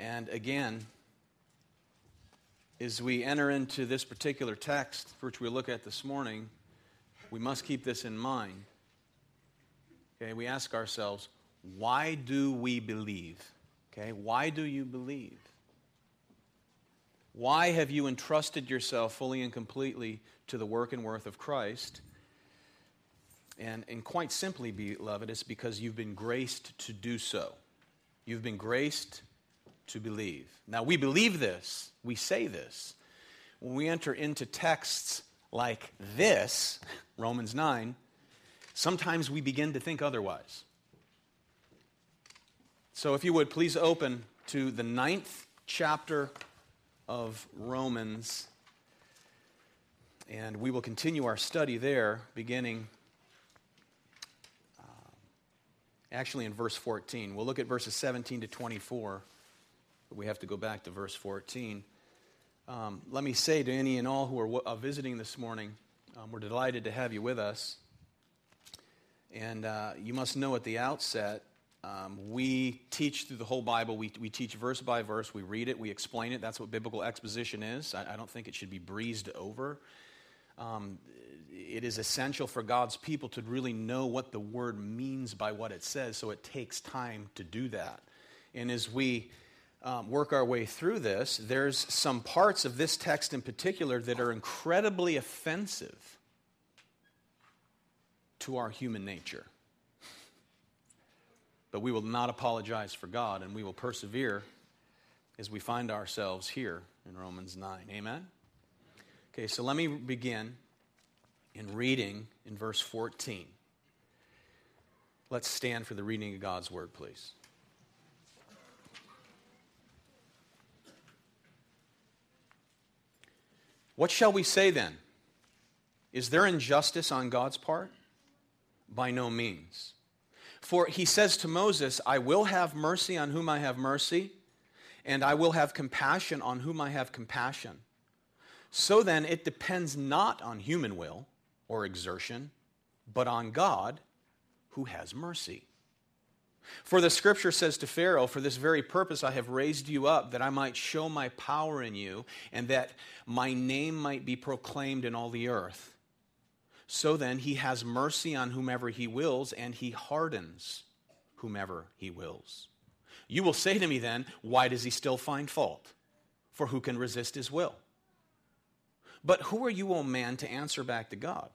And again, as we enter into this particular text, which we look at this morning, we must keep this in mind. Okay, we ask ourselves, why do we believe? Okay, why do you believe? Why have you entrusted yourself fully and completely to the work and worth of Christ? And quite simply, beloved, it's because you've been graced to do so. You've been graced to believe. Now, we believe this. We say this. When we enter into texts like this, Romans 9, sometimes we begin to think otherwise. So if you would, please open to the 9th chapter of Romans, and we will continue our study there, beginning actually in verse 14. We'll look at verses 17 to 24, but we have to go back to verse 14. Let me say to any and all who are visiting this morning, we're delighted to have you with us. And you must know at the outset, we teach through the whole Bible. We teach verse by verse. We read it. We explain it. That's what biblical exposition is. I don't think it should be breezed over. It is essential for God's people to really know what the Word means by what it says, so it takes time to do that. And as we work our way through this, there's some parts of this text in particular that are incredibly offensive to our human nature. But we will not apologize for God, and we will persevere as we find ourselves here in Romans 9. Amen? Okay, so let me begin in reading in verse 14. Let's stand for the reading of God's Word, please. What shall we say then? Is there injustice on God's part? By no means. For he says to Moses, I will have mercy on whom I have mercy, and I will have compassion on whom I have compassion. So then it depends not on human will or exertion, but on God who has mercy. For the scripture says to Pharaoh, for this very purpose I have raised you up, that I might show my power in you, and that my name might be proclaimed in all the earth. So then he has mercy on whomever he wills, and he hardens whomever he wills. You will say to me then, why does he still find fault? For who can resist his will? But who are you, O man, to answer back to God?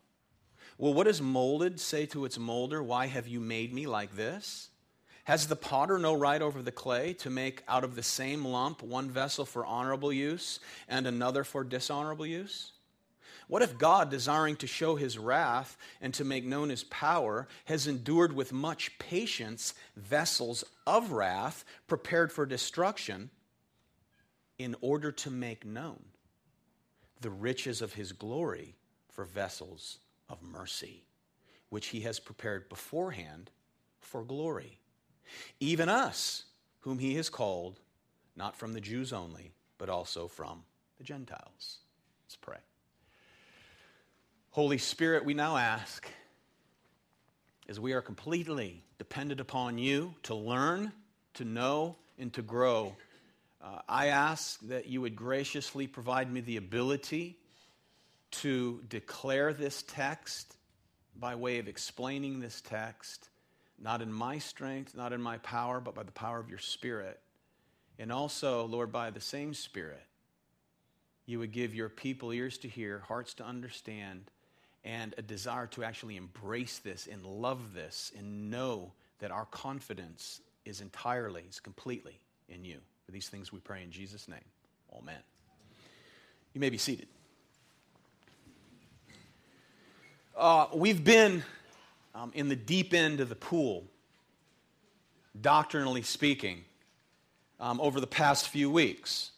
Will what is molded say to its molder, why have you made me like this? Has the potter no right over the clay to make out of the same lump one vessel for honorable use and another for dishonorable use? What if God, desiring to show his wrath and to make known his power, has endured with much patience vessels of wrath prepared for destruction in order to make known the riches of his glory for vessels of mercy, which he has prepared beforehand for glory? Even us, whom he has called, not from the Jews only, but also from the Gentiles. Let's pray. Holy Spirit, we now ask, as we are completely dependent upon you to learn, to know, and to grow, I ask that you would graciously provide me the ability to declare this text by way of explaining this text, not in my strength, not in my power, but by the power of your Spirit. And also, Lord, by the same Spirit, you would give your people ears to hear, hearts to understand, and a desire to actually embrace this and love this and know that our confidence is entirely, is completely in you. For these things we pray in Jesus' name. Amen. You may be seated. We've been in the deep end of the pool, doctrinally speaking, over the past few weeks.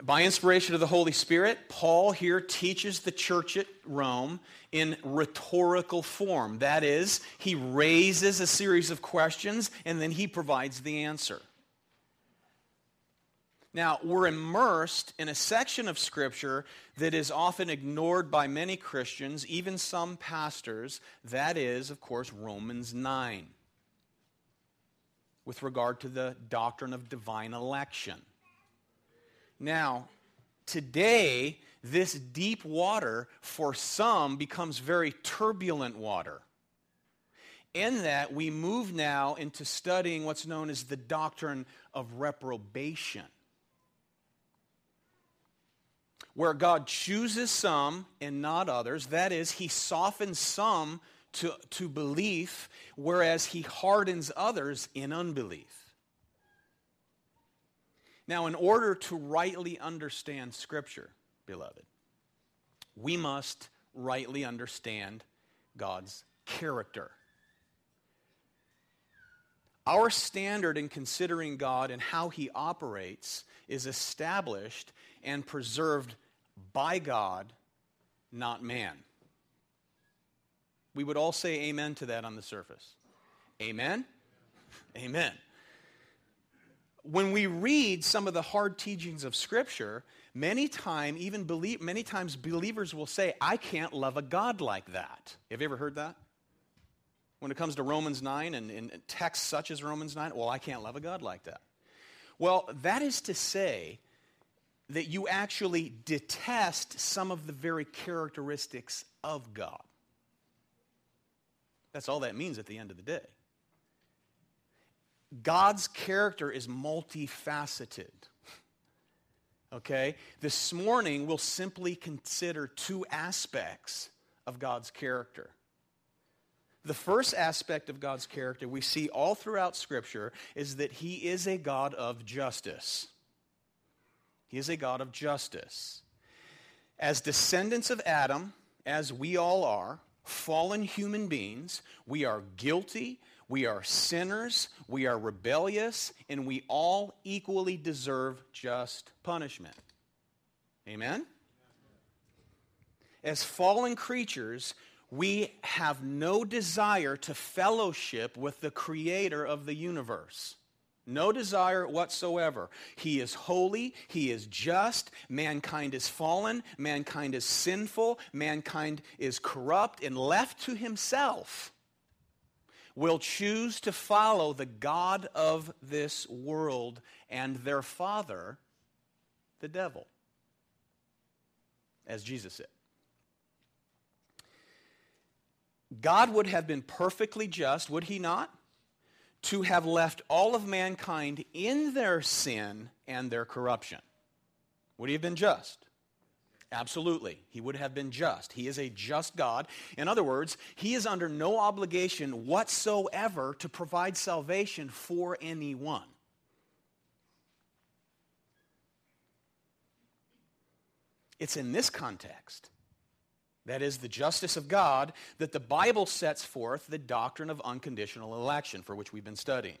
By inspiration of the Holy Spirit, Paul here teaches the church at Rome in rhetorical form. That is, he raises a series of questions and then he provides the answer. Now, we're immersed in a section of Scripture that is often ignored by many Christians, even some pastors. That is, of course, Romans 9. with regard to the doctrine of divine election. Now, today, this deep water for some becomes very turbulent water, in that we move now into studying what's known as the doctrine of reprobation, where God chooses some and not others. That is, he softens some to belief, whereas he hardens others in unbelief. Now, in order to rightly understand Scripture, beloved, we must rightly understand God's character. Our standard in considering God and how he operates is established and preserved by God, not man. We would all say amen to that on the surface. Amen? Amen. When we read some of the hard teachings of Scripture, many times believers will say, I can't love a God like that. Have you ever heard that? When it comes to Romans 9 and texts such as Romans 9, well, I can't love a God like that. Well, that is to say that you actually detest some of the very characteristics of God. That's all that means at the end of the day. God's character is multifaceted. Okay? This morning, we'll simply consider two aspects of God's character. The first aspect of God's character we see all throughout Scripture is that he is a God of justice. He is a God of justice. As descendants of Adam, as we all are, fallen human beings, we are guilty, we are sinners, we are rebellious, and we all equally deserve just punishment. Amen? As fallen creatures, we have no desire to fellowship with the creator of the universe. No desire whatsoever. He is holy. He is just. Mankind is fallen. Mankind is sinful. Mankind is corrupt, and left to himself will choose to follow the god of this world and their father, the devil, as Jesus said. God would have been perfectly just, would he not, to have left all of mankind in their sin and their corruption? Would he have been just? Absolutely. He would have been just. He is a just God. In other words, he is under no obligation whatsoever to provide salvation for anyone. It's in this context, that is the justice of God, that the Bible sets forth the doctrine of unconditional election, for which we've been studying,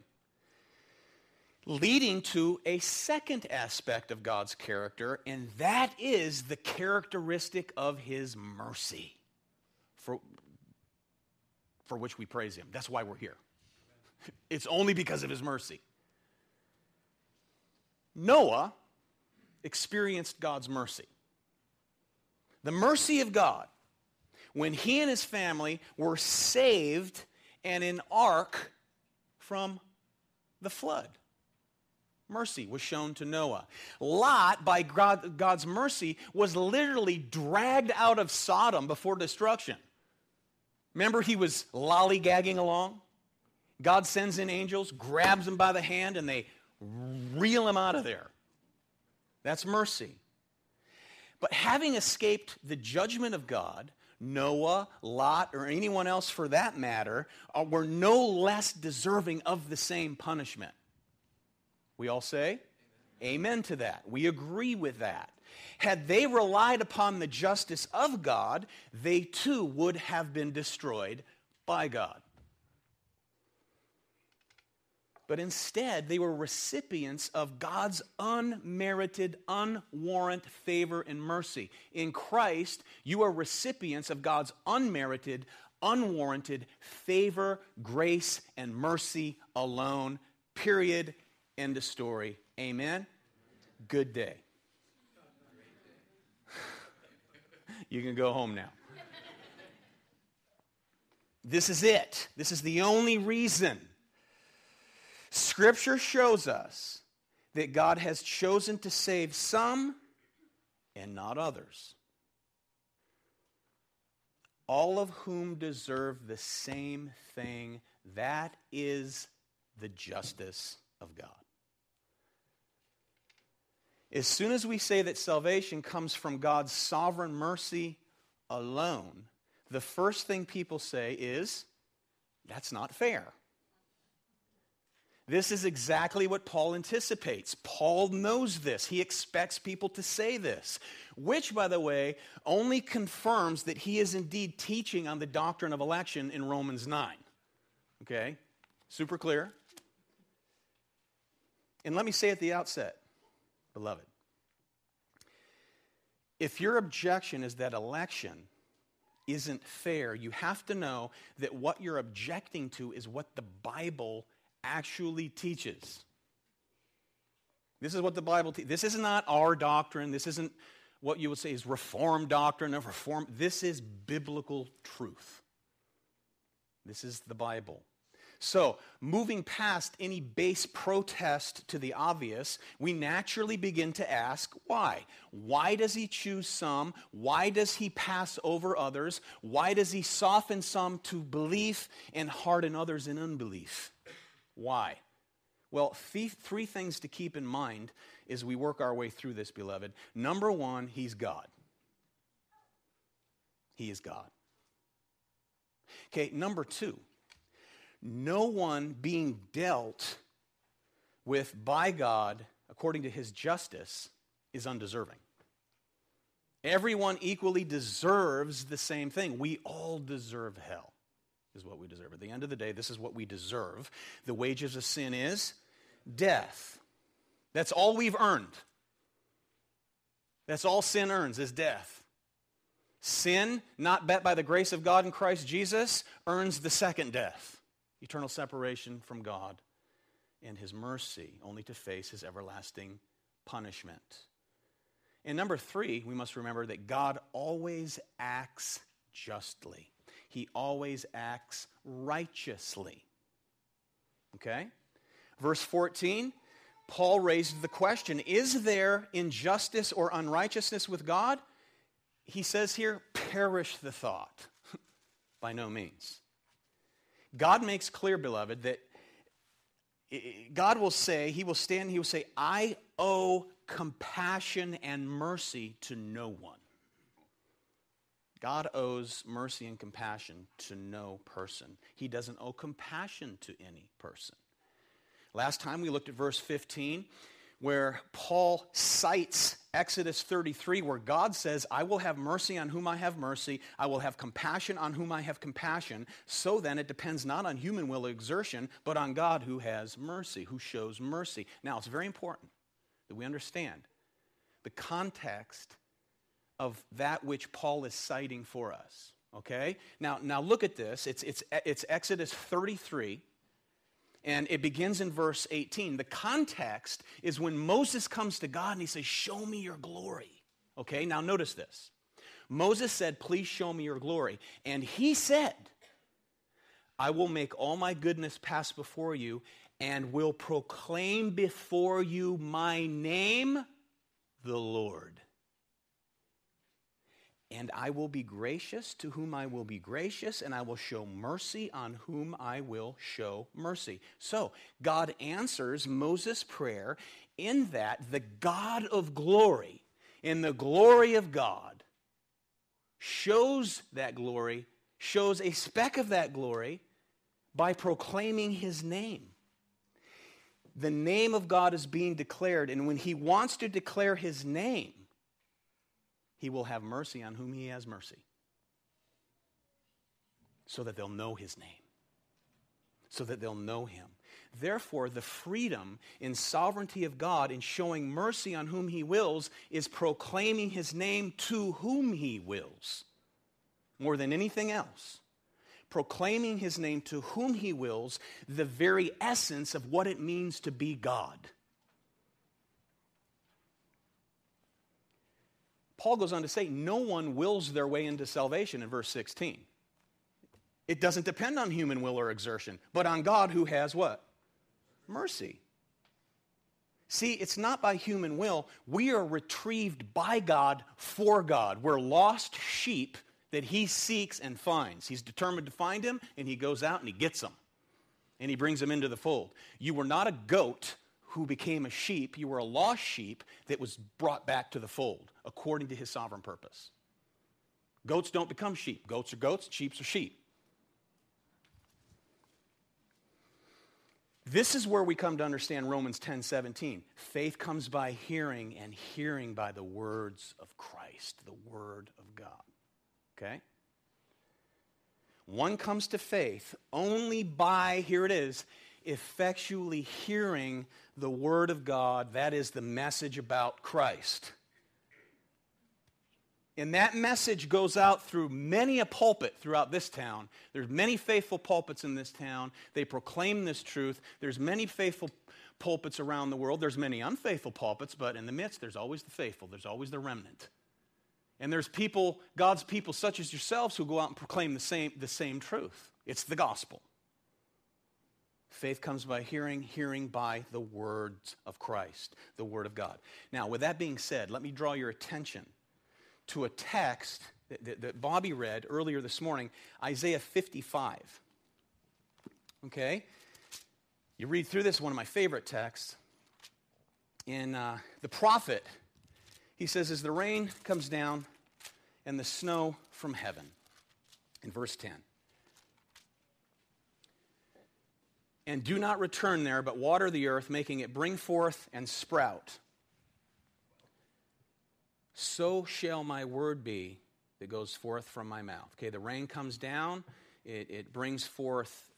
leading to a second aspect of God's character, and that is the characteristic of his mercy, for which we praise him. That's why we're here. It's only because of his mercy. Noah experienced God's mercy. The mercy of God, when he and his family were saved in an ark from the flood. Mercy was shown to Noah. Lot, by God's mercy, was literally dragged out of Sodom before destruction. Remember, he was lollygagging along? God sends in angels, grabs him by the hand, and they reel him out of there. That's mercy. But having escaped the judgment of God, Noah, Lot, or anyone else for that matter, were no less deserving of the same punishment. We all say amen to that. We agree with that. Had they relied upon the justice of God, they too would have been destroyed by God. But instead, they were recipients of God's unmerited, unwarranted favor and mercy. In Christ, you are recipients of God's unmerited, unwarranted favor, grace, and mercy alone. Period. End of story. Amen? Good day. You can go home now. This is it. This is the only reason Scripture shows us that God has chosen to save some and not others, all of whom deserve the same thing. That is the justice of God. As soon as we say that salvation comes from God's sovereign mercy alone, the first thing people say is, that's not fair. This is exactly what Paul anticipates. Paul knows this. He expects people to say this, which, by the way, only confirms that he is indeed teaching on the doctrine of election in Romans 9. Okay? Super clear. And let me say at the outset, beloved, if your objection is that election isn't fair, you have to know that what you're objecting to is what the Bible actually teaches. This is what the Bible teaches. This is not our doctrine. This isn't what you would say is Reformed doctrine of Reform. This is biblical truth. This is the Bible. So, moving past any base protest to the obvious, we naturally begin to ask why. Why does he choose some? Why does he pass over others? Why does he soften some to belief and harden others in unbelief? Why? Well, three things to keep in mind as we work our way through this, beloved. Number one, he's God. He is God. Okay, number two. No one being dealt with by God according to his justice is undeserving. Everyone equally deserves the same thing. We all deserve hell, is what we deserve. At the end of the day, this is what we deserve. The wages of sin is death. That's all we've earned. That's all sin earns is death. Sin, not met by the grace of God in Christ Jesus, earns the second death. Eternal separation from God and his mercy, only to face his everlasting punishment. And number three, we must remember that God always acts justly. He always acts righteously. Okay? Verse 14, Paul raised the question, is there injustice or unrighteousness with God? He says here, perish the thought. By no means. God makes clear, beloved, that God will say, he will stand, he will say, I owe compassion and mercy to no one. God owes mercy and compassion to no person. He doesn't owe compassion to any person. Last time we looked at verse 15, where Paul cites Exodus 33, where God says, I will have mercy on whom I have mercy, I will have compassion on whom I have compassion. So then it depends not on human will or exertion, but on God who has mercy, who shows mercy. Now, it's very important that we understand the context of that which Paul is citing for us, okay? Now look at this. It's Exodus 33. And it begins in verse 18. The context is when Moses comes to God and he says, show me your glory. Okay, now notice this. Moses said, please show me your glory. And he said, I will make all my goodness pass before you and will proclaim before you my name, the Lord. And I will be gracious to whom I will be gracious, and I will show mercy on whom I will show mercy. So God answers Moses' prayer in that the God of glory, in the glory of God, shows that glory, shows a speck of that glory by proclaiming his name. The name of God is being declared, and when he wants to declare his name, he will have mercy on whom he has mercy so that they'll know his name, so that they'll know him. Therefore, the freedom and sovereignty of God in showing mercy on whom he wills is proclaiming his name to whom he wills more than anything else. Proclaiming his name to whom he wills, the very essence of what it means to be God. Paul goes on to say, no one wills their way into salvation in verse 16. It doesn't depend on human will or exertion, but on God who has what? mercy. See, it's not by human will. We are retrieved by God for God. We're lost sheep that he seeks and finds. He's determined to find him, and he goes out and he gets them. And he brings them into the fold. You were not a goat who became a sheep. You were a lost sheep that was brought back to the fold according to his sovereign purpose. Goats don't become sheep. Goats are goats. Sheep are sheep. This is where we come to understand Romans 10:17. Faith comes by hearing, and hearing by the words of Christ, the word of God. Okay? One comes to faith only by, here it is, effectually hearing the word of God, that is the message about Christ. And that message goes out through many a pulpit throughout this town. There's many faithful pulpits in this town. They proclaim this truth. There's many faithful pulpits around the world. There's many unfaithful pulpits, but in the midst, there's always the faithful. There's always the remnant. And there's people, God's people such as yourselves, who go out and proclaim the same truth. It's the gospel. Faith comes by hearing, hearing by the words of Christ, the word of God. Now, with that being said, let me draw your attention to a text that Bobby read earlier this morning, Isaiah 55. Okay? You read through this, one of my favorite texts. And the prophet, he says, as the rain comes down and the snow from heaven, in verse 10. And do not return there, but water the earth, making it bring forth and sprout. So shall my word be that goes forth from my mouth. Okay, the rain comes down, it brings forth,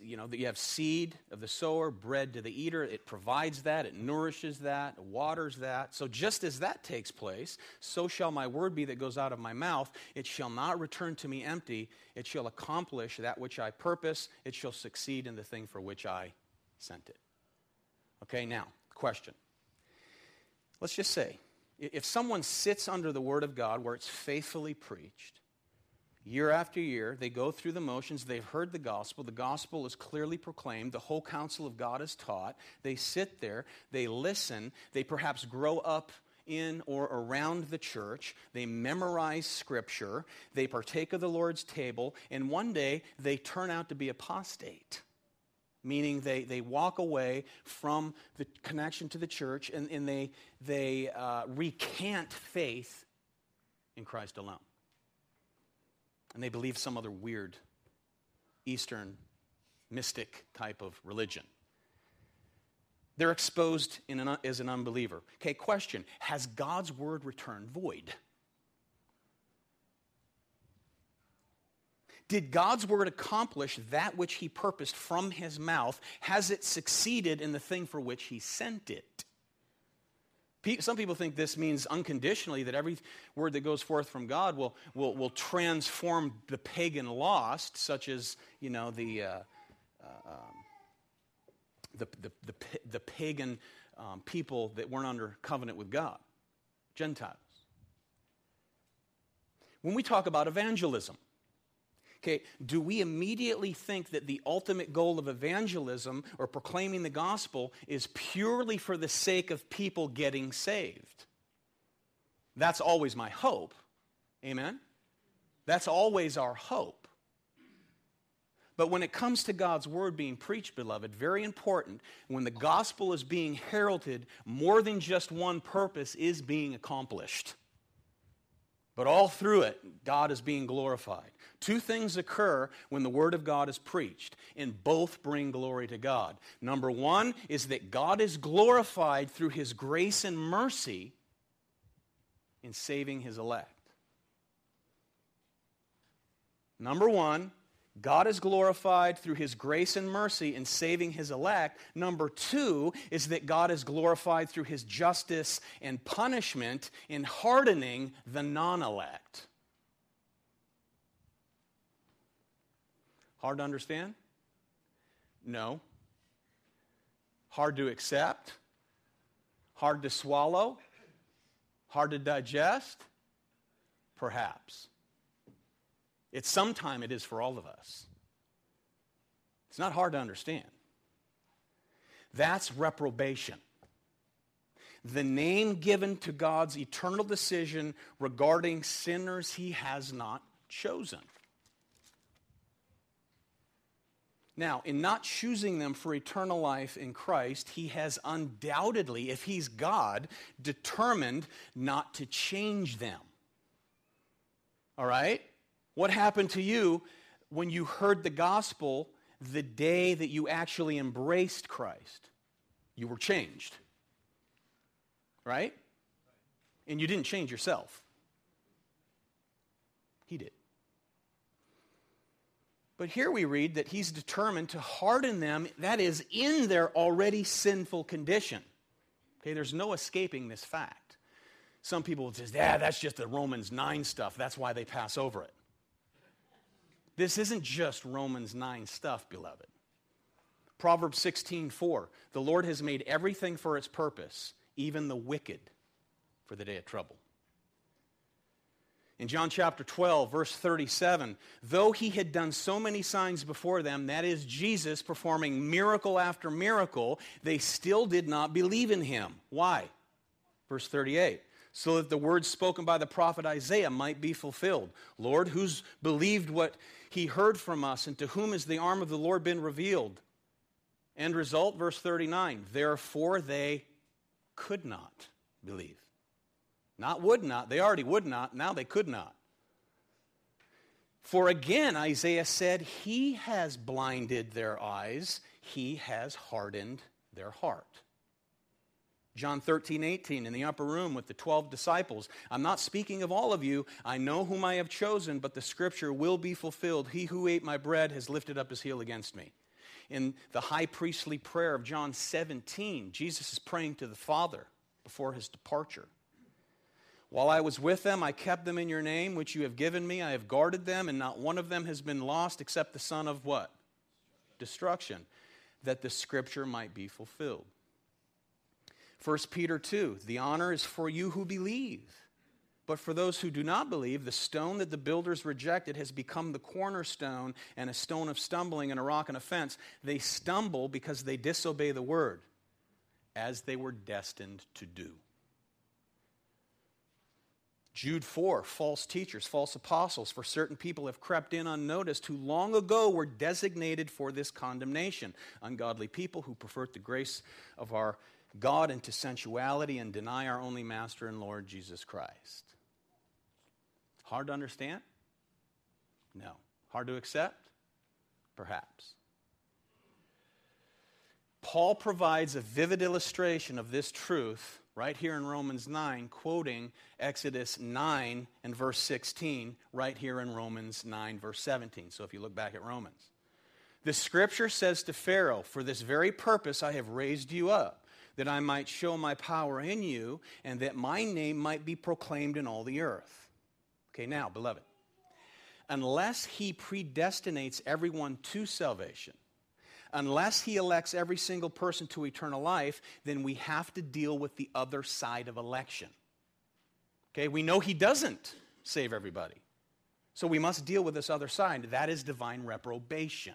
you have seed of the sower, bread to the eater. It provides that, it nourishes that, it waters that. So just as that takes place, so shall my word be that goes out of my mouth. It shall not return to me empty. It shall accomplish that which I purpose. It shall succeed in the thing for which I sent it. Okay, now, question. Let's just say, if someone sits under the word of God where it's faithfully preached, year after year, they go through the motions, they've heard the gospel is clearly proclaimed, the whole counsel of God is taught, they sit there, they listen, they perhaps grow up in or around the church, they memorize scripture, they partake of the Lord's table, and one day they turn out to be apostate. Meaning they walk away from the connection to the church and they recant faith in Christ alone. And they believe some other weird Eastern mystic type of religion. They're exposed as an unbeliever. Okay, question. Has God's word returned void? Did God's word accomplish that which he purposed from his mouth? Has it succeeded in the thing for which he sent it? Some people think this means unconditionally that every word that goes forth from God will transform the pagan lost, such as, the pagan people that weren't under covenant with God, Gentiles. When we talk about evangelism, okay, do we immediately think that the ultimate goal of evangelism or proclaiming the gospel is purely for the sake of people getting saved? That's always my hope. Amen? That's always our hope. But when it comes to God's word being preached, beloved, very important, when the gospel is being heralded, more than just one purpose is being accomplished. But all through it, God is being glorified. Two things occur when the word of God is preached, and both bring glory to God. Number one is that God is glorified through his grace and mercy in saving his elect. Number one, God is glorified through his grace and mercy in saving his elect. Number two is that God is glorified through his justice and punishment in hardening the non-elect. Hard to understand? No. Hard to accept? Hard to swallow? Hard to digest? Perhaps. At some time, it is for all of us. It's not hard to understand. That's reprobation. The name given to God's eternal decision regarding sinners he has not chosen. Now, in not choosing them for eternal life in Christ, he has undoubtedly, if he's God, determined not to change them. All right? What happened to you when you heard the gospel the day that you actually embraced Christ? You were changed. Right? And you didn't change yourself. He did. But here we read that he's determined to harden them, that is, in their already sinful condition. Okay, there's no escaping this fact. Some people will say, that's just the Romans 9 stuff. That's why they pass over it. This isn't just Romans 9 stuff, beloved. Proverbs 16:4, the Lord has made everything for its purpose, even the wicked for the day of trouble. In John chapter 12, verse 37, though he had done so many signs before them, that is Jesus performing miracle after miracle, they still did not believe in him. Why? Verse 38, so that the words spoken by the prophet Isaiah might be fulfilled. Lord, who's believed what he heard from us, and to whom has the arm of the Lord been revealed? End result, verse 39, therefore they could not believe. Not would not. They already would not. Now they could not. For again, Isaiah said, he has blinded their eyes. He has hardened their heart. John 13:18, in the upper room with the 12 disciples. I'm not speaking of all of you. I know whom I have chosen, but the scripture will be fulfilled. He who ate my bread has lifted up his heel against me. In the high priestly prayer of John 17, Jesus is praying to the Father before his departure. While I was with them, I kept them in your name, which you have given me. I have guarded them, and not one of them has been lost except the son of what? Destruction, that the scripture might be fulfilled. 1 Peter 2, the honor is for you who believe. But for those who do not believe, the stone that the builders rejected has become the cornerstone and a stone of stumbling and a rock and offense. They stumble because they disobey the word, as they were destined to do. Jude 4, false teachers, false apostles, for certain people have crept in unnoticed who long ago were designated for this condemnation. Ungodly people who pervert the grace of our God into sensuality and deny our only Master and Lord Jesus Christ. Hard to understand? No. Hard to accept? Perhaps. Paul provides a vivid illustration of this truth right here in Romans 9, quoting Exodus 9 and verse 16, right here in Romans 9, verse 17. So if you look back at Romans. The scripture says to Pharaoh, for this very purpose I have raised you up, that I might show my power in you, and that my name might be proclaimed in all the earth. Okay, now, beloved, unless he predestinates everyone to salvation, unless he elects every single person to eternal life, then we have to deal with the other side of election. Okay, we know he doesn't save everybody. So we must deal with this other side. That is divine reprobation.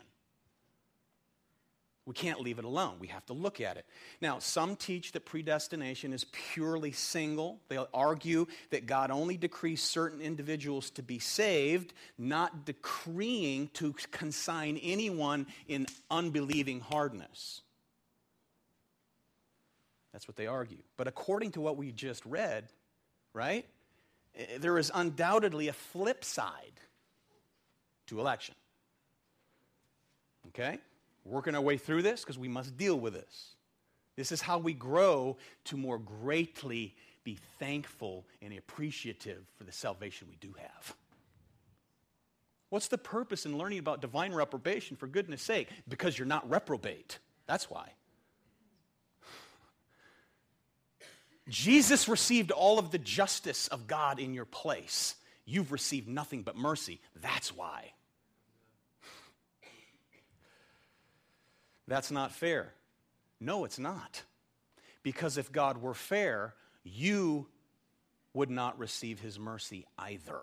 We can't leave it alone. We have to look at it. Now, some teach that predestination is purely single. They'll argue that God only decrees certain individuals to be saved, not decreeing to consign anyone in unbelieving hardness. That's what they argue. But according to what we just read, right, there is undoubtedly a flip side to election. Okay? Working our way through this because we must deal with this. This is how we grow to more greatly be thankful and appreciative for the salvation we do have. What's the purpose in learning about divine reprobation, for goodness sake? Because you're not reprobate. That's why. Jesus received all of the justice of God in your place. You've received nothing but mercy. That's why. That's not fair. No, it's not. Because if God were fair, you would not receive his mercy either.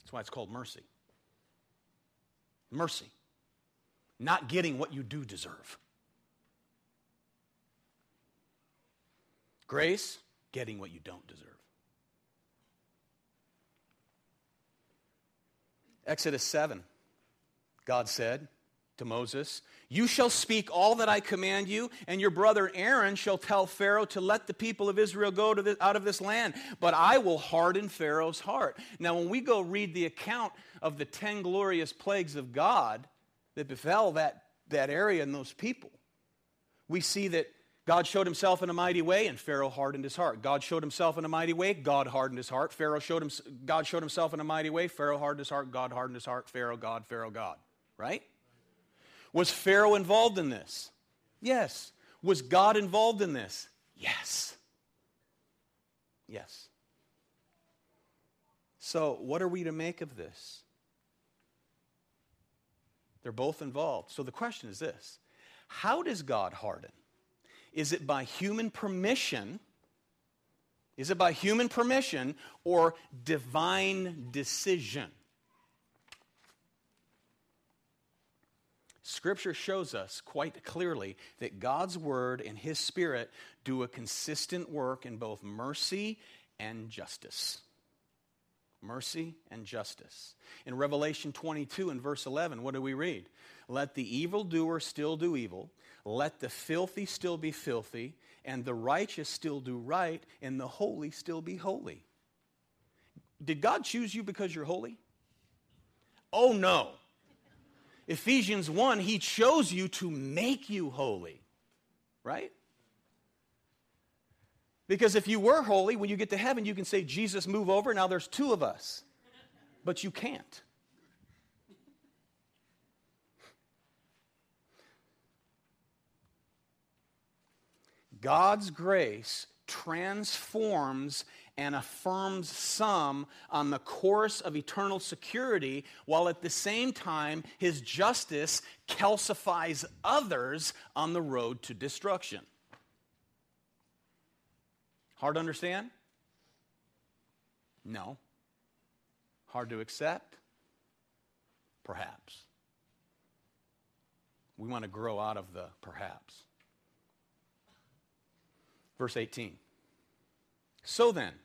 That's why it's called mercy. Mercy. not getting what you do deserve. Grace, getting what you don't deserve. Exodus 7, God said to Moses, "You shall speak all that I command you, and your brother Aaron shall tell Pharaoh to let the people of Israel go out of this land, but I will harden Pharaoh's heart." Now, when we go read the account of the 10 glorious plagues of God that befell that area and those people, we see that God showed himself in a mighty way, and Pharaoh hardened his heart. God showed himself in a mighty way, God hardened his heart. God showed himself in a mighty way, Pharaoh hardened his heart, God hardened his heart, Pharaoh, God. Right? Was Pharaoh involved in this? Yes. Was God involved in this? Yes. Yes. So what are we to make of this? They're both involved. So the question is this: how does God harden? Is it by human permission? Is it by human permission or divine decision? Scripture shows us quite clearly that God's word and his spirit do a consistent work in both mercy and justice. Mercy and justice. In Revelation 22 and verse 11, what do we read? "Let the evildoer still do evil, let the filthy still be filthy, and the righteous still do right, and the holy still be holy." Did God choose you because you're holy? Oh no. Ephesians 1, he chose you to make you holy, right? Because if you were holy, when you get to heaven, you can say, "Jesus, move over, now there's two of us." But you can't. God's grace transforms and affirms some on the course of eternal security, while at the same time his justice calcifies others on the road to destruction. Hard to understand? No. Hard to accept? Perhaps. We want to grow out of the perhaps. Verse 18. "So then,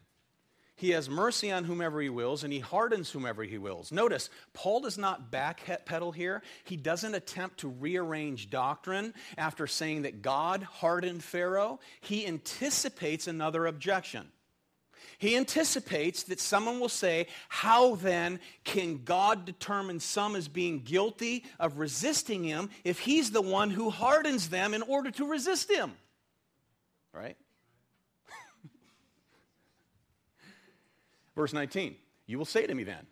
he has mercy on whomever he wills, and he hardens whomever he wills." Notice, Paul does not backpedal here. He doesn't attempt to rearrange doctrine after saying that God hardened Pharaoh. He anticipates another objection. He anticipates that someone will say, "How then can God determine some as being guilty of resisting him if he's the one who hardens them in order to resist him?" Right? Verse 19, "You will say to me then,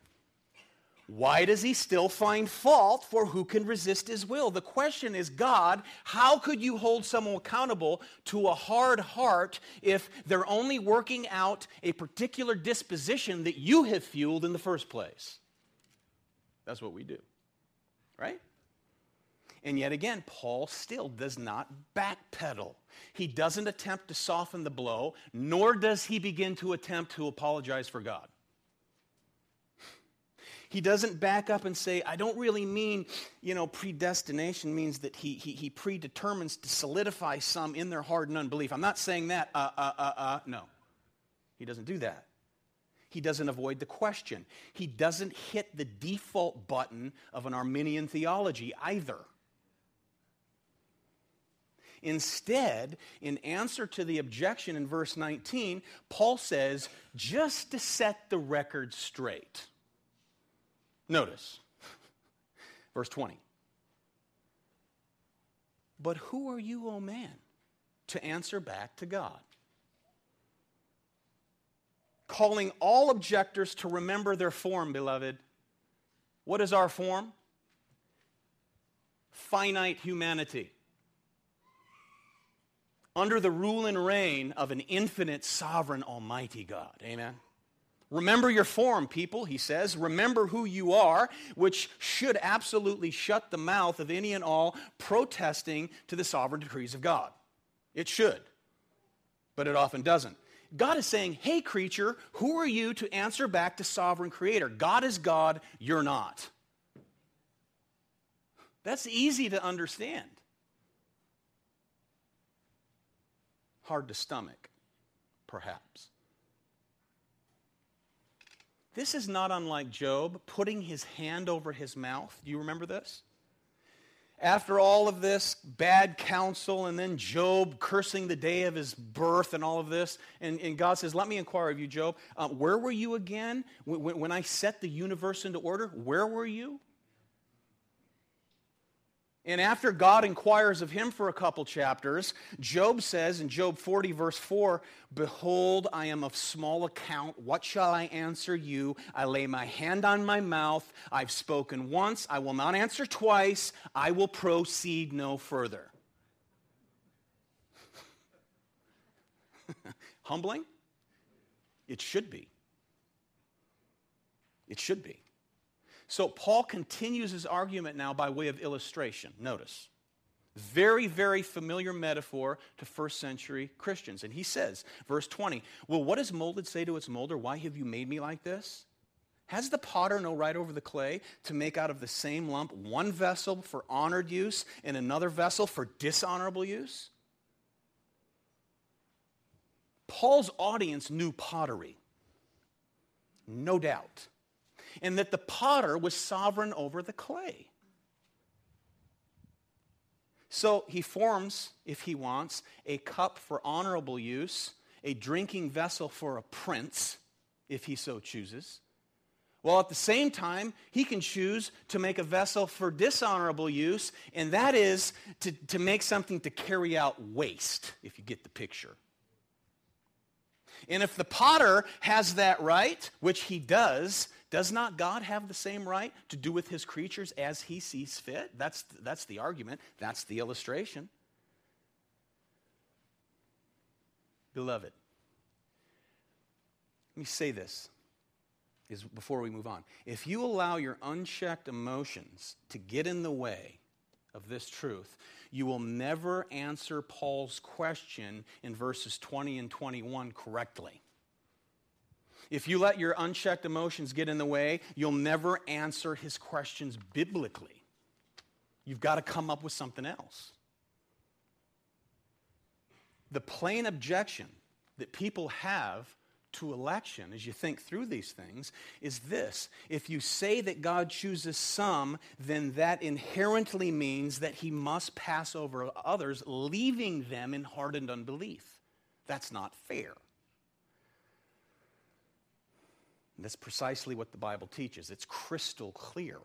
why does he still find fault, for who can resist his will?" The question is, God, how could you hold someone accountable to a hard heart if they're only working out a particular disposition that you have fueled in the first place? That's what we do, right? And yet again, Paul still does not backpedal. He doesn't attempt to soften the blow, nor does he begin to attempt to apologize for God. He doesn't back up and say, "I don't really mean, predestination means that he predetermines to solidify some in their hardened unbelief. I'm not saying that, No. He doesn't do that. He doesn't avoid the question. He doesn't hit the default button of an Arminian theology either. Instead, in answer to the objection in verse 19, Paul says, just to set the record straight. Notice, verse 20. "But who are you, O man, to answer back to God? Calling all objectors to remember their form, beloved." What is our form? Finite humanity. Under the rule and reign of an infinite, sovereign, almighty God. Amen. Remember your form, people, he says. Remember who you are, which should absolutely shut the mouth of any and all protesting to the sovereign decrees of God. It should, but it often doesn't. God is saying, "Hey, creature, who are you to answer back to sovereign creator? God is God, you're not." That's easy to understand. Hard to stomach, perhaps. This is not unlike Job putting his hand over his mouth. Do you remember this? After all of this bad counsel and then Job cursing the day of his birth and all of this, and God says, let me inquire of you, Job, where were you again when I set the universe into order? Where were you? And after God inquires of him for a couple chapters, Job says in Job 40, verse 4, behold, I am of small account. What shall I answer you? I lay my hand on my mouth. I've spoken once. I will not answer twice. I will proceed no further. Humbling? It should be. It should be. So Paul continues his argument now by way of illustration. Notice, very, very familiar metaphor to first century Christians. And he says, verse 20, well, what does molded say to its molder? Why have you made me like this? Has the potter no right over the clay to make out of the same lump one vessel for honored use and another vessel for dishonorable use? Paul's audience knew pottery, no doubt. And that the potter was sovereign over the clay. So he forms, if he wants, a cup for honorable use, a drinking vessel for a prince, if he so chooses. While at the same time, he can choose to make a vessel for dishonorable use, and that is to make something to carry out waste, if you get the picture. And if the potter has that right, which he does not God have the same right to do with his creatures as he sees fit? That's the argument. That's the illustration. Beloved, let me say this before we move on. If you allow your unchecked emotions to get in the way of this truth, you will never answer Paul's question in verses 20 and 21 correctly. If you let your unchecked emotions get in the way, you'll never answer his questions biblically. You've got to come up with something else. The plain objection that people have to election, as you think through these things, is this. If you say that God chooses some, then that inherently means that he must pass over others, leaving them in hardened unbelief. That's not fair. And that's precisely what the Bible teaches. It's crystal clear.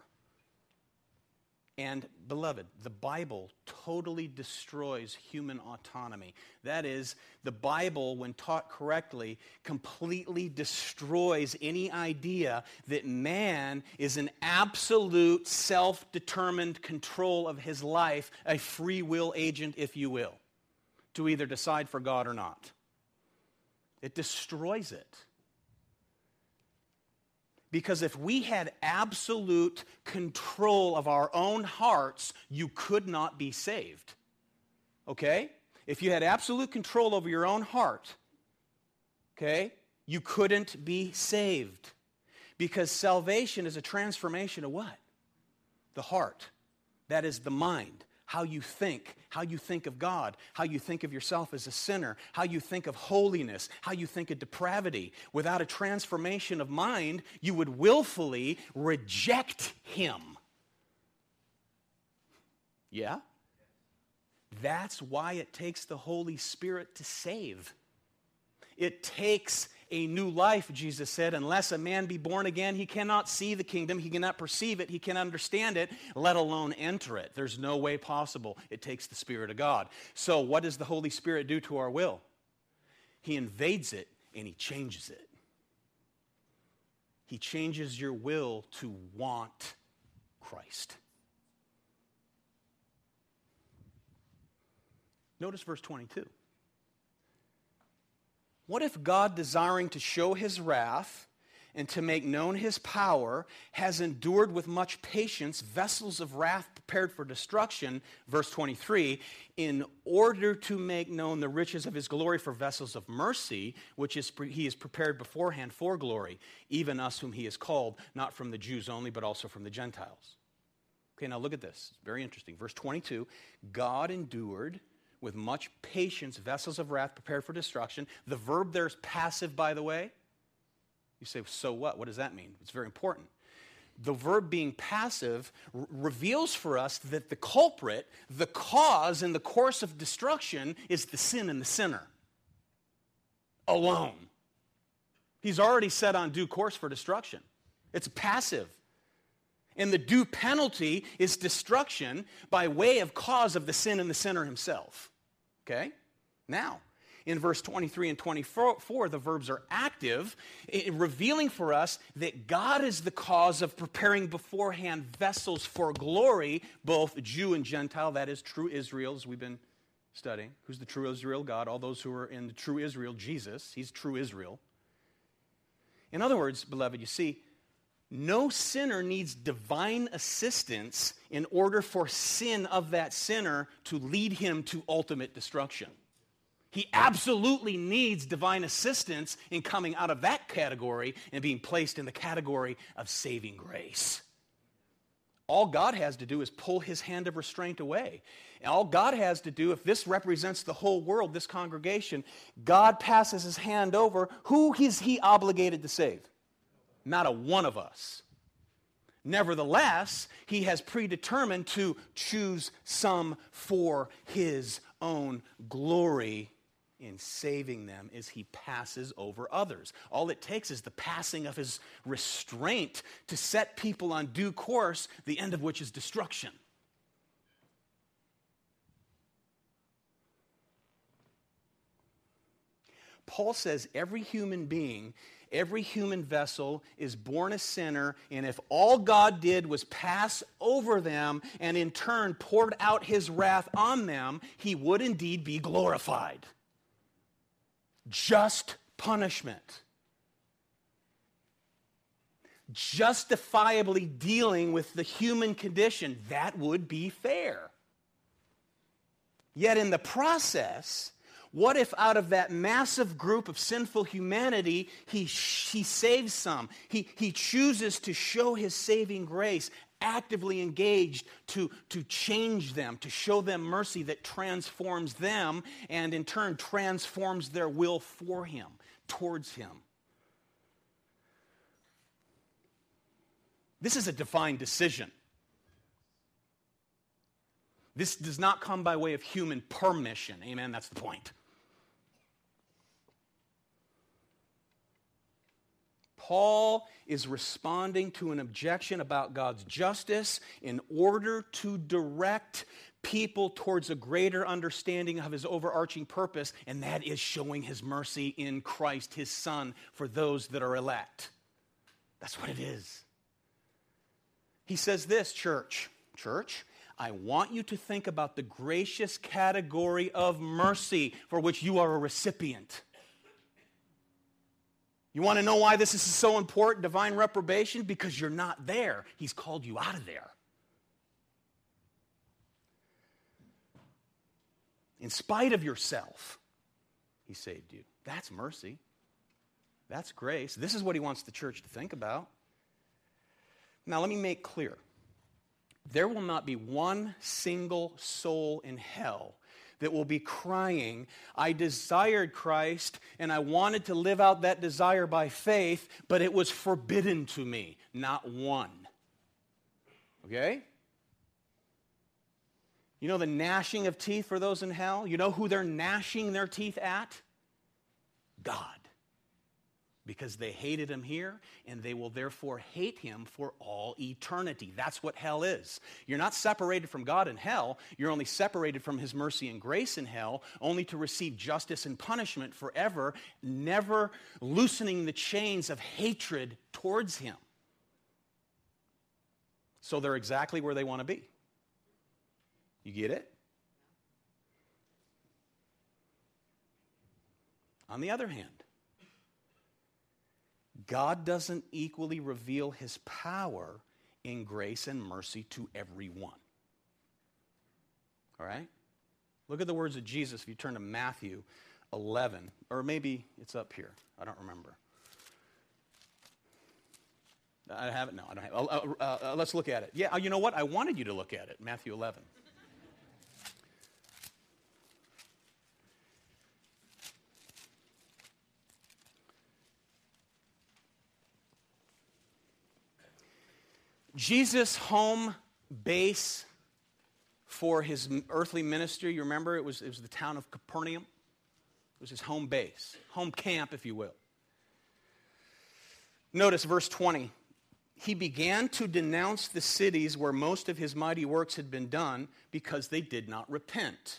And, beloved, the Bible totally destroys human autonomy. That is, the Bible, when taught correctly, completely destroys any idea that man is in absolute self-determined control of his life, a free will agent, if you will, to either decide for God or not. It destroys it. Because if we had absolute control of our own hearts, you could not be saved. Okay? If you had absolute control over your own heart, okay, you couldn't be saved. Because salvation is a transformation of what? The heart. That is the mind. How you think of God, how you think of yourself as a sinner, how you think of holiness, how you think of depravity. Without a transformation of mind, you would willfully reject him. Yeah? That's why it takes the Holy Spirit to save. It takes a new life, Jesus said, unless a man be born again, he cannot see the kingdom, he cannot perceive it, he cannot understand it, let alone enter it. There's no way possible. It takes the Spirit of God. So what does the Holy Spirit do to our will? He invades it and he changes it. He changes your will to want Christ. Notice verse 22. What if God, desiring to show his wrath and to make known his power, has endured with much patience vessels of wrath prepared for destruction, verse 23, in order to make known the riches of his glory for vessels of mercy, which is he is prepared beforehand for glory, even us whom he has called, not from the Jews only, but also from the Gentiles. Okay, now look at this. It's very interesting. Verse 22, God endured with much patience vessels of wrath prepared for destruction. The verb there is passive, by the way. You say, so what? What does that mean? It's very important. The verb being passive reveals for us that the culprit, the cause and the course of destruction is the sin and the sinner alone. He's already set on due course for destruction. It's passive. And the due penalty is destruction by way of cause of the sin and the sinner himself. Okay? Now, in verse 23 and 24, the verbs are active, revealing for us that God is the cause of preparing beforehand vessels for glory, both Jew and Gentile, that is true Israel, as we've been studying. Who's the true Israel? God. All those who are in the true Israel, Jesus. He's true Israel. In other words, beloved, you see, no sinner needs divine assistance in order for sin of that sinner to lead him to ultimate destruction. He absolutely needs divine assistance in coming out of that category and being placed in the category of saving grace. All God has to do is pull his hand of restraint away. And all God has to do, if this represents the whole world, this congregation, God passes his hand over. Who is he obligated to save? Not a one of us. Nevertheless, he has predetermined to choose some for his own glory in saving them as he passes over others. All it takes is the passing of his restraint to set people on due course, the end of which is destruction. Paul says every human being, every human vessel is born a sinner, and if all God did was pass over them and in turn poured out his wrath on them, he would indeed be glorified. Just punishment. Justifiably dealing with the human condition, that would be fair. Yet in the process, what if out of that massive group of sinful humanity, he saves some? He chooses to show his saving grace, actively engaged to change them, to show them mercy that transforms them and in turn transforms their will for him, towards him. This is a divine decision. This does not come by way of human permission. Amen, that's the point. Paul is responding to an objection about God's justice in order to direct people towards a greater understanding of his overarching purpose, and that is showing his mercy in Christ, his Son, for those that are elect. That's what it is. He says this, church, I want you to think about the gracious category of mercy for which you are a recipient. You want to know why this is so important, divine reprobation? Because you're not there. He's called you out of there. In spite of yourself, he saved you. That's mercy. That's grace. This is what he wants the church to think about. Now, let me make clear. There will not be one single soul in hell that will be crying, I desired Christ, and I wanted to live out that desire by faith, but it was forbidden to me. Not one. Okay? You know the gnashing of teeth for those in hell? You know who they're gnashing their teeth at? God. Because they hated him here, and they will therefore hate him for all eternity. That's what hell is. You're not separated from God in hell. You're only separated from his mercy and grace in hell, only to receive justice and punishment forever, never loosening the chains of hatred towards him. So they're exactly where they want to be. You get it? On the other hand, God doesn't equally reveal his power in grace and mercy to everyone. All right? Look at the words of Jesus if you turn to Matthew 11, or maybe it's up here. I don't remember. I have it? No, I don't have it. Let's look at it. Yeah, you know what? I wanted you to look at it, Matthew 11. Jesus' home base for his earthly ministry, you remember, it was the town of Capernaum. It was his home base, home camp, if you will. Notice verse 20. He began to denounce the cities where most of his mighty works had been done because they did not repent.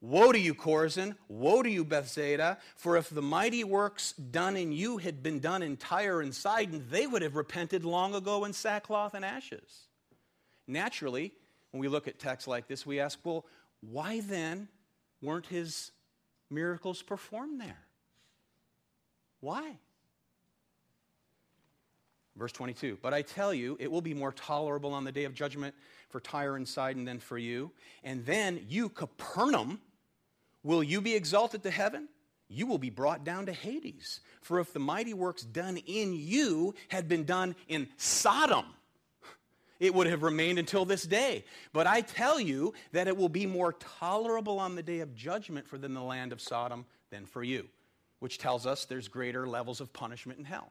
Woe to you, Chorazin! Woe to you, Bethsaida! For if the mighty works done in you had been done in Tyre and Sidon, they would have repented long ago in sackcloth and ashes. Naturally, when we look at texts like this, we ask, well, why then weren't his miracles performed there? Why? Verse 22, but I tell you, it will be more tolerable on the day of judgment for Tyre and Sidon than for you. And then you, Capernaum, will you be exalted to heaven? You will be brought down to Hades. For if the mighty works done in you had been done in Sodom, it would have remained until this day. But I tell you that it will be more tolerable on the day of judgment for them in the land of Sodom than for you, which tells us there's greater levels of punishment in hell.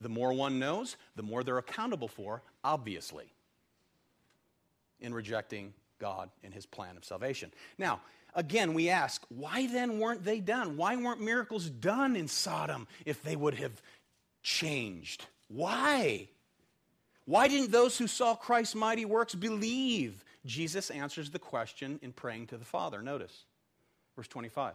The more one knows, the more they're accountable for, obviously, in rejecting God and his plan of salvation. Now, again, we ask, why then weren't they done? Why weren't miracles done in Sodom if they would have changed? Why? Why didn't those who saw Christ's mighty works believe? Jesus answers the question in praying to the Father. Notice, verse 25.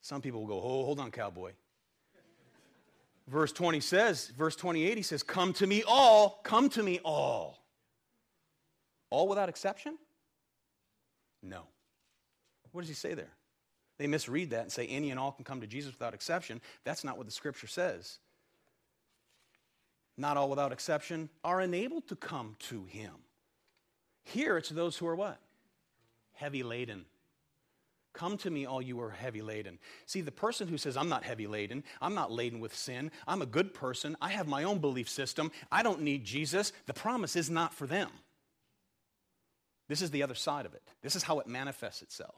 Some people will go, oh, hold on, cowboy. Verse 28, he says, come to me all. All without exception? No. What does he say there? They misread that and say any and all can come to Jesus without exception. That's not what the Scripture says. Not all without exception are enabled to come to him. Here it's those who are what? Heavy laden. Come to me, all you who are heavy laden. See, the person who says, I'm not heavy laden, I'm not laden with sin, I'm a good person, I have my own belief system, I don't need Jesus, the promise is not for them. This is the other side of it. This is how it manifests itself.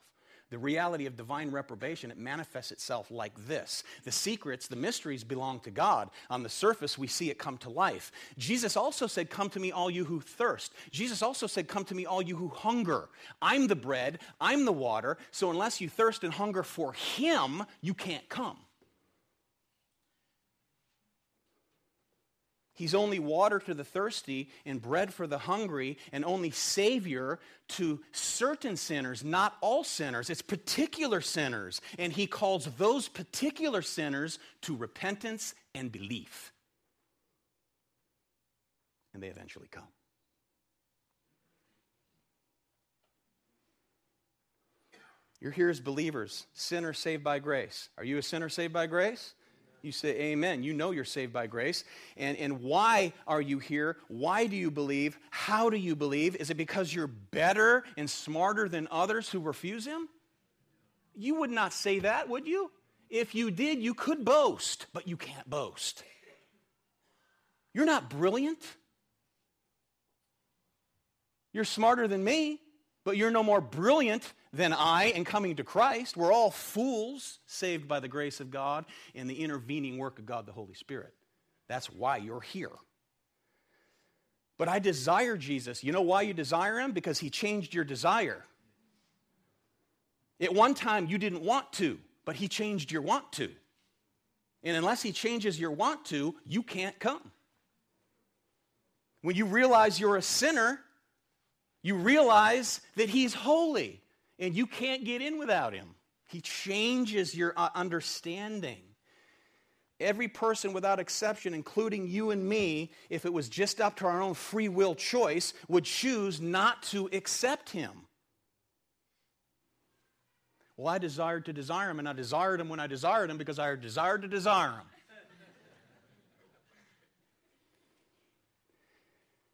The reality of divine reprobation, it manifests itself like this. The secrets, the mysteries belong to God. On the surface, we see it come to life. Jesus also said, come to me, all you who thirst. Jesus also said, come to me, all you who hunger. I'm the bread, I'm the water, so unless you thirst and hunger for him, you can't come. He's only water to the thirsty and bread for the hungry and only Savior to certain sinners, not all sinners. It's particular sinners. And he calls those particular sinners to repentance and belief. And they eventually come. You're here as believers, sinners saved by grace. Are you a sinner saved by grace? You say amen. You know you're saved by grace. And why are you here? Why do you believe? How do you believe? Is it because you're better and smarter than others who refuse him? You would not say that, would you? If you did, you could boast, but you can't boast. You're not brilliant. You're smarter than me, but you're no more brilliant than I in coming to Christ. We're all fools saved by the grace of God and the intervening work of God, the Holy Spirit. That's why you're here. But I desire Jesus. You know why you desire him? Because he changed your desire. At one time, you didn't want to, but he changed your want to. And unless he changes your want to, you can't come. When you realize you're a sinner, you realize that he's holy. And you can't get in without him. He changes your understanding. every person without exception, including you and me, if it was just up to our own free will choice, would choose not to accept him. Well, I desired to desire him, and I desired him when I desired him because I desired to desire him.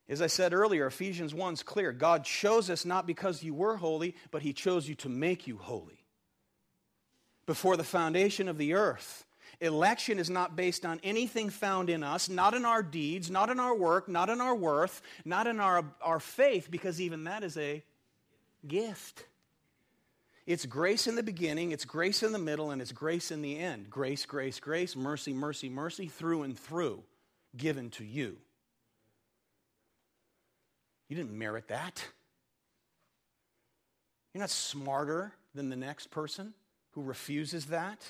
As I said earlier, Ephesians 1 is clear. God chose us not because you were holy, but he chose you to make you holy. Before the foundation of the earth, election is not based on anything found in us, not in our deeds, not in our work, not in our worth, not in our faith, because even that is a gift. It's grace in the beginning, it's grace in the middle, and it's grace in the end. Grace, grace, grace, mercy, mercy, mercy, through and through, given to you. You didn't merit that. You're not smarter than the next person who refuses that.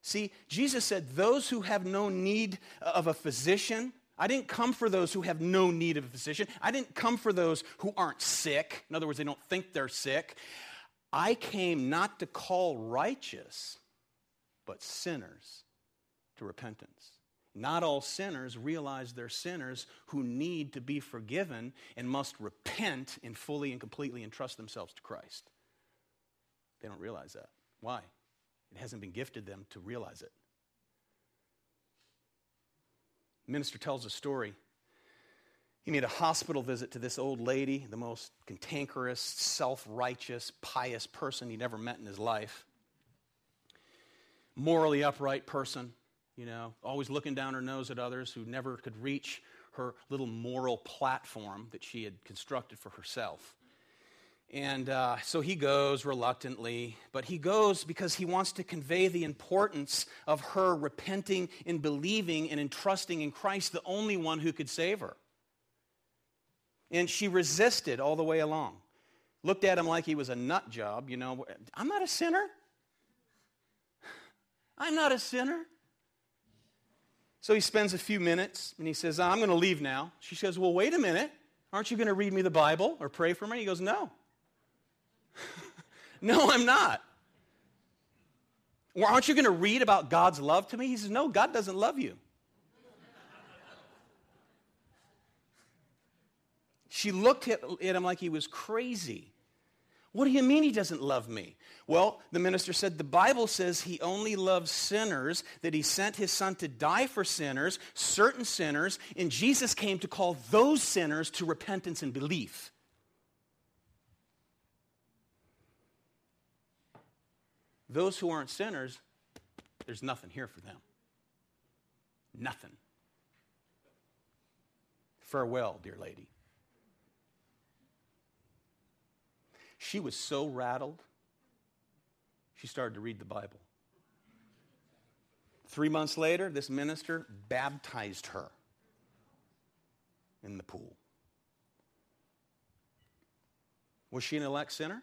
See, Jesus said, those who have no need of a physician, I didn't come for those who have no need of a physician. I didn't come for those who aren't sick. In other words, they don't think they're sick. I came not to call righteous, but sinners to repentance. Not all sinners realize they're sinners who need to be forgiven and must repent and fully and completely entrust themselves to Christ. They don't realize that. Why? It hasn't been gifted them to realize it. The minister tells a story. He made a hospital visit to this old lady, the most cantankerous, self-righteous, pious person he'd ever met in his life. Morally upright person. You know, always looking down her nose at others who never could reach her little moral platform that she had constructed for herself. And so he goes reluctantly, but he goes because he wants to convey the importance of her repenting and believing and entrusting in Christ, the only one who could save her. And she resisted all the way along. Looked at him like he was a nut job, you know. I'm not a sinner. I'm not a sinner. So he spends a few minutes, and he says, I'm going to leave now. She says, well, wait a minute. Aren't you going to read me the Bible or pray for me? He goes, no. No, I'm not. Well, aren't you going to read about God's love to me? He says, no, God doesn't love you. She looked at him like he was crazy. What do you mean he doesn't love me? Well, the minister said, the Bible says he only loves sinners, that he sent his son to die for sinners, certain sinners, and Jesus came to call those sinners to repentance and belief. Those who aren't sinners, there's nothing here for them. Nothing. Farewell, dear lady. She was so rattled, she started to read the Bible. 3 months later, this minister baptized her in the pool. Was she an elect sinner?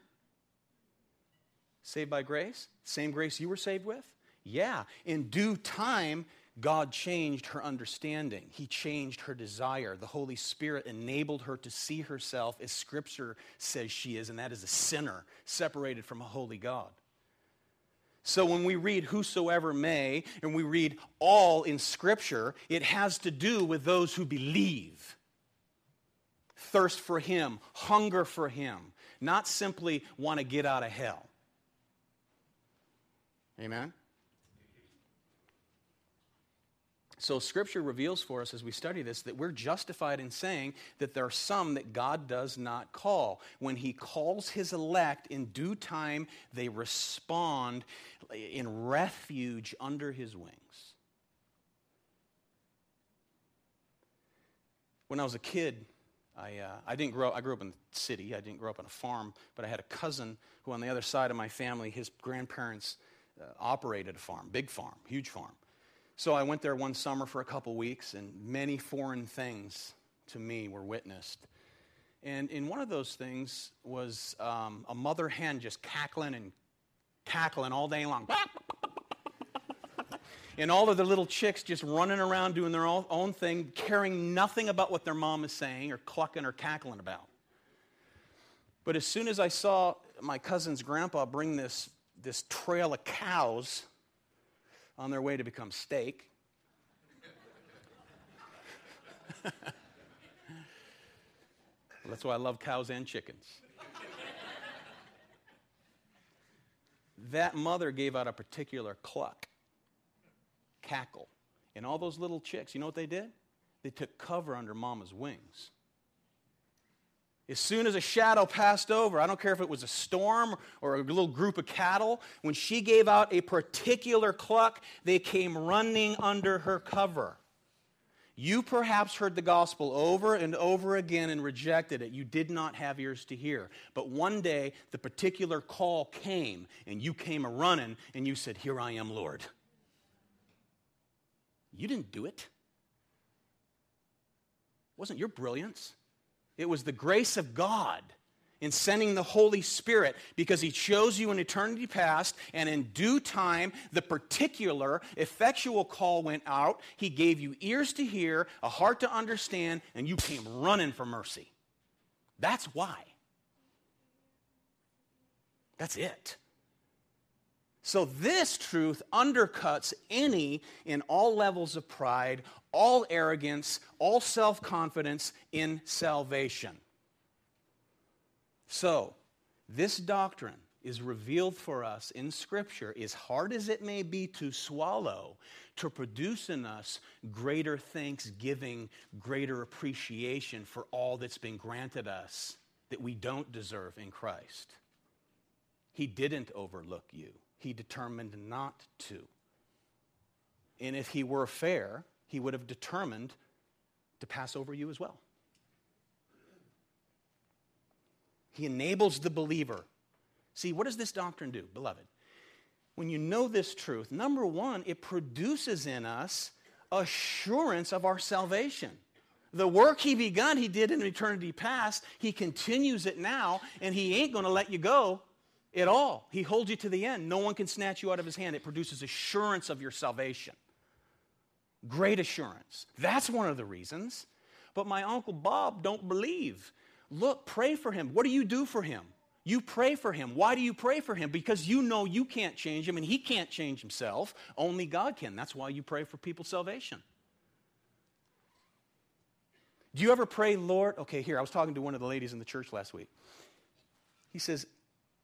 Saved by grace? Same grace you were saved with? Yeah. In due time, God changed her understanding. He changed her desire. The Holy Spirit enabled her to see herself as Scripture says she is, and that is a sinner separated from a holy God. So when we read whosoever may, and we read all in Scripture, it has to do with those who believe. Thirst for Him, hunger for Him, not simply want to get out of hell. Amen? So Scripture reveals for us as we study this that we're justified in saying that there are some that God does not call. When He calls His elect in due time, they respond in refuge under His wings. When I was a kid, I grew up in the city. I didn't grow up on a farm, but I had a cousin who on the other side of my family, his grandparents operated a farm, big farm, huge farm. So I went there one summer for a couple weeks, and many foreign things to me were witnessed. And in one of those things was a mother hen just cackling and cackling all day long. And all of the little chicks just running around doing their own thing, caring nothing about what their mom is saying or clucking or cackling about. But as soon as I saw my cousin's grandpa bring this trail of cows on their way to become steak, That's why I love cows and chickens. That mother gave out a particular cluck, cackle. And all those little chicks, you know what they did? They took cover under mama's wings. As soon as a shadow passed over, I don't care if it was a storm or a little group of cattle, when she gave out a particular cluck, they came running under her cover. You perhaps heard the gospel over and over again and rejected it. You did not have ears to hear. But one day, the particular call came, and you came a-running, and you said, "Here I am, Lord." You didn't do it. It wasn't your brilliance. It was the grace of God in sending the Holy Spirit, because He chose you in eternity past, and in due time, the particular effectual call went out. He gave you ears to hear, a heart to understand, and you came running for mercy. That's why. That's it. So this truth undercuts any and all levels of pride, all arrogance, all self-confidence in salvation. So, this doctrine is revealed for us in Scripture, as hard as it may be to swallow, to produce in us greater thanksgiving, greater appreciation for all that's been granted us that we don't deserve in Christ. He didn't overlook you. He determined not to. And if He were fair, He would have determined to pass over you as well. He enables the believer. See, what does this doctrine do, beloved? When you know this truth, number one, it produces in us assurance of our salvation. The work He begun, He did in eternity past. He continues it now, and He ain't going to let you go at all. He holds you to the end. No one can snatch you out of His hand. It produces assurance of your salvation. Great assurance. That's one of the reasons. But my Uncle Bob don't believe. Look, pray for him. What do you do for him? You pray for him. Why do you pray for him? Because you know you can't change him and he can't change himself. Only God can. That's why you pray for people's salvation. Do you ever pray, Lord? Okay, here, I was talking to one of the ladies in the church last week.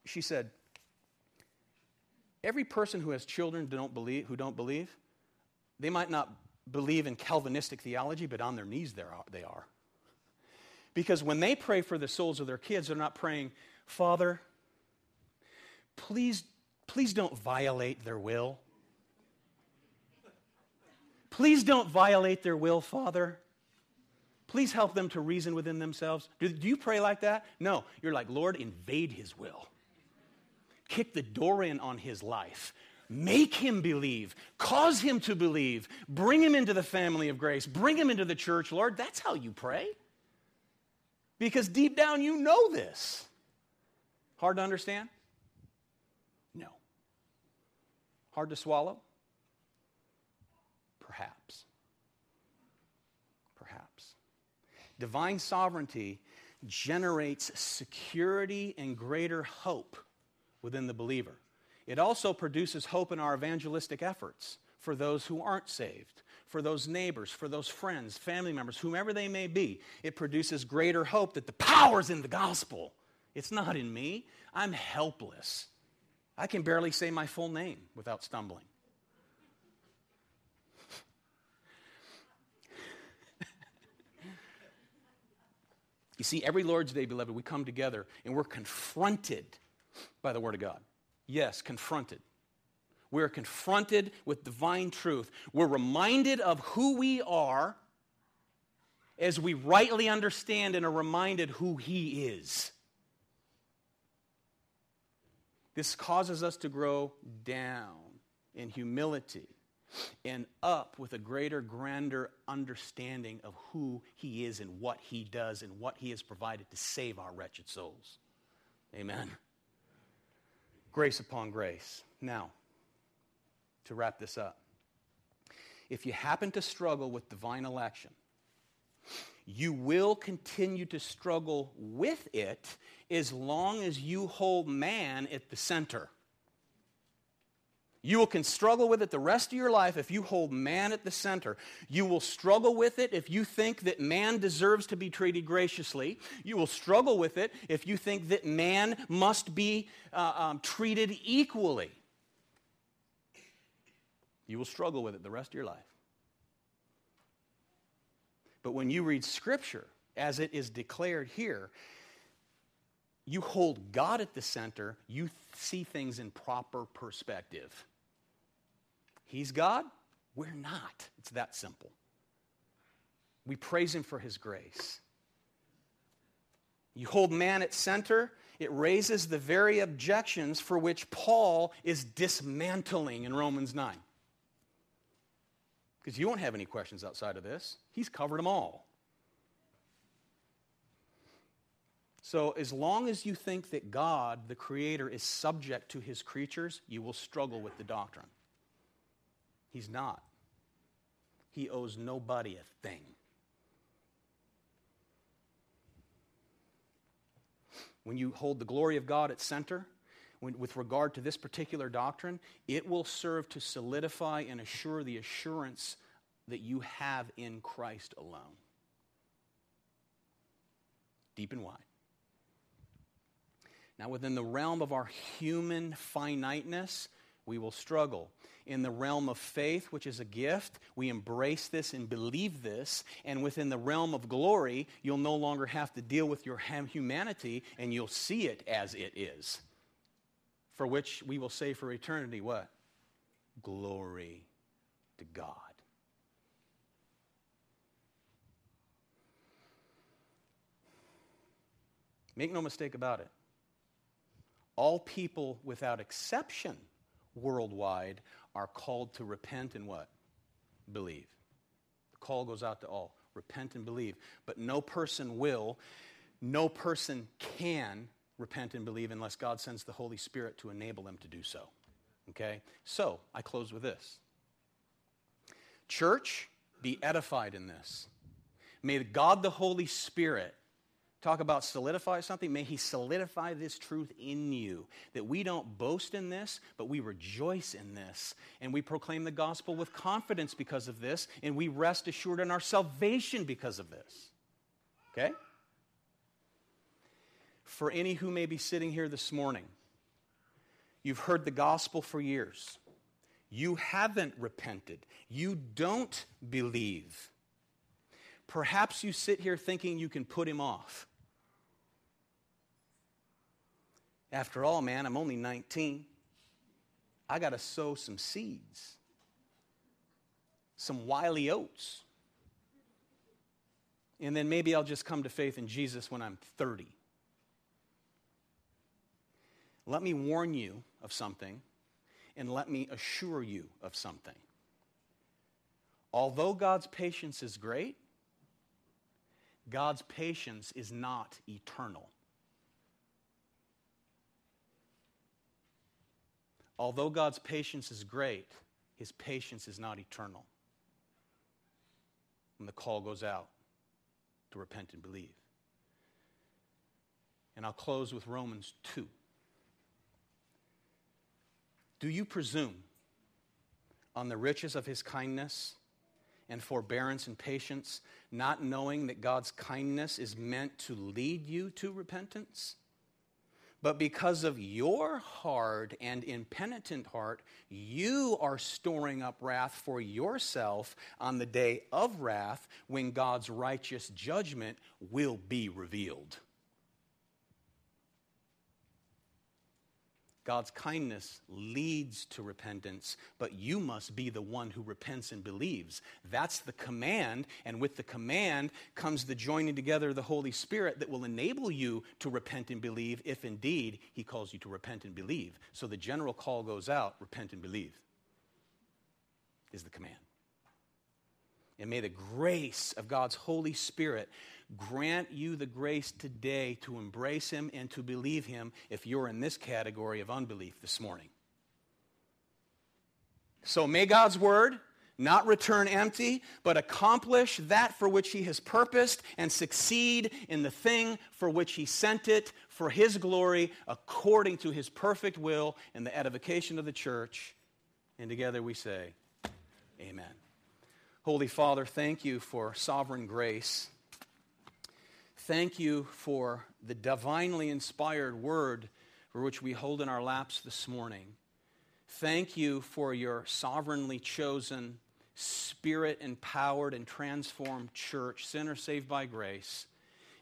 She said, every person who has children who don't believe, they might not believe in Calvinistic theology, but on their knees they are. Because when they pray for the souls of their kids, they're not praying, Father, please don't violate their will. Please don't violate their will, Father. Please help them to reason within themselves. Do you pray like that? No. You're like, Lord, invade his will. Kick the door in on his life. Make him believe. Cause him to believe. Bring him into the family of grace. Bring him into the church, Lord. That's how you pray. Because deep down you know this. Hard to understand? No. Hard to swallow? Perhaps. Divine sovereignty generates security and greater hope within the believer. It also produces hope in our evangelistic efforts for those who aren't saved, for those neighbors, for those friends, family members, whomever they may be. It produces greater hope that the power's in the gospel. It's not in me. I'm helpless. I can barely say my full name without stumbling. You see, every Lord's Day, beloved, we come together and we're confronted by the Word of God. Yes, confronted. We're confronted with divine truth. We're reminded of who we are as we rightly understand and are reminded who He is. This causes us to grow down in humility and up with a greater, grander understanding of who He is and what He does and what He has provided to save our wretched souls. Amen. Grace upon grace. Now, to wrap this up, if you happen to struggle with divine election, you will continue to struggle with it as long as you hold man at the center. You can struggle with it the rest of your life if you hold man at the center. You will struggle with it if you think that man deserves to be treated graciously. You will struggle with it if you think that man must be treated equally. You will struggle with it the rest of your life. But when you read Scripture, as it is declared here, you hold God at the center, you see things in proper perspective. He's God, we're not. It's that simple. We praise Him for His grace. You hold man at center, it raises the very objections for which Paul is dismantling in Romans 9. Because you won't have any questions outside of this. He's covered them all. So as long as you think that God, the Creator, is subject to His creatures, you will struggle with the doctrine. He's not. He owes nobody a thing. When you hold the glory of God at center, with regard to this particular doctrine, it will serve to solidify and assure the assurance that you have in Christ alone. Deep and wide. Now, within the realm of our human finiteness, we will struggle. In the realm of faith, which is a gift, we embrace this and believe this. And within the realm of glory, you'll no longer have to deal with your humanity, and you'll see it as it is. For which we will say for eternity, what? Glory to God. Make no mistake about it. All people, without exception, worldwide, are called to repent and what? Believe. The call goes out to all. Repent and believe. But no person will, no person can repent and believe unless God sends the Holy Spirit to enable them to do so. Okay? So, I close with this. Church, be edified in this. May God the Holy Spirit, talk about solidify something. May He solidify this truth in you, that we don't boast in this, but we rejoice in this. And we proclaim the gospel with confidence because of this, and we rest assured in our salvation because of this. Okay? For any who may be sitting here this morning, you've heard the gospel for years. You haven't repented. You don't believe. Perhaps you sit here thinking you can put Him off. After all, man, I'm only 19. I got to sow some seeds, some wily oats. And then maybe I'll just come to faith in Jesus when I'm 30. Let me warn you of something, and let me assure you of something. Although God's patience is great, God's patience is not eternal. Although God's patience is great, His patience is not eternal. And the call goes out to repent and believe. And I'll close with Romans 2. Do you presume on the riches of His kindness and forbearance and patience, not knowing that God's kindness is meant to lead you to repentance? But because of your hard and impenitent heart, you are storing up wrath for yourself on the day of wrath when God's righteous judgment will be revealed. God's kindness leads to repentance, but you must be the one who repents and believes. That's the command, and with the command comes the joining together of the Holy Spirit that will enable you to repent and believe if indeed He calls you to repent and believe. So the general call goes out, repent and believe is the command. And may the grace of God's Holy Spirit grant you the grace today to embrace Him and to believe Him if you're in this category of unbelief this morning. So may God's Word not return empty, but accomplish that for which He has purposed and succeed in the thing for which He sent it for His glory according to His perfect will and the edification of the church. And together we say, amen. Holy Father, thank you for sovereign grace. Thank you for the divinely inspired word for which we hold in our laps this morning. Thank you for your sovereignly chosen, Spirit-empowered and transformed church, sinners saved by grace.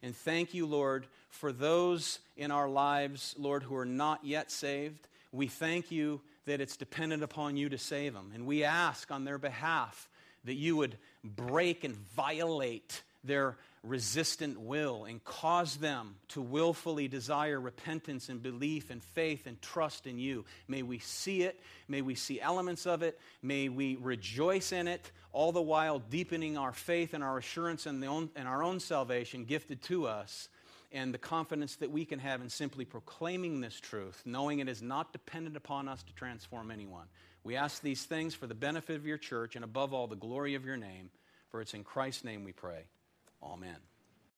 And thank you, Lord, for those in our lives, Lord, who are not yet saved. We thank you that it's dependent upon you to save them. And we ask on their behalf that you would break and violate their resistant will and cause them to willfully desire repentance and belief and faith and trust in you. May we see it. May we see elements of it. May we rejoice in it, all the while deepening our faith and our assurance in our own salvation gifted to us, and the confidence that we can have in simply proclaiming this truth, knowing it is not dependent upon us to transform anyone. We ask these things for the benefit of your church and above all the glory of your name, for it's in Christ's name we pray. Amen.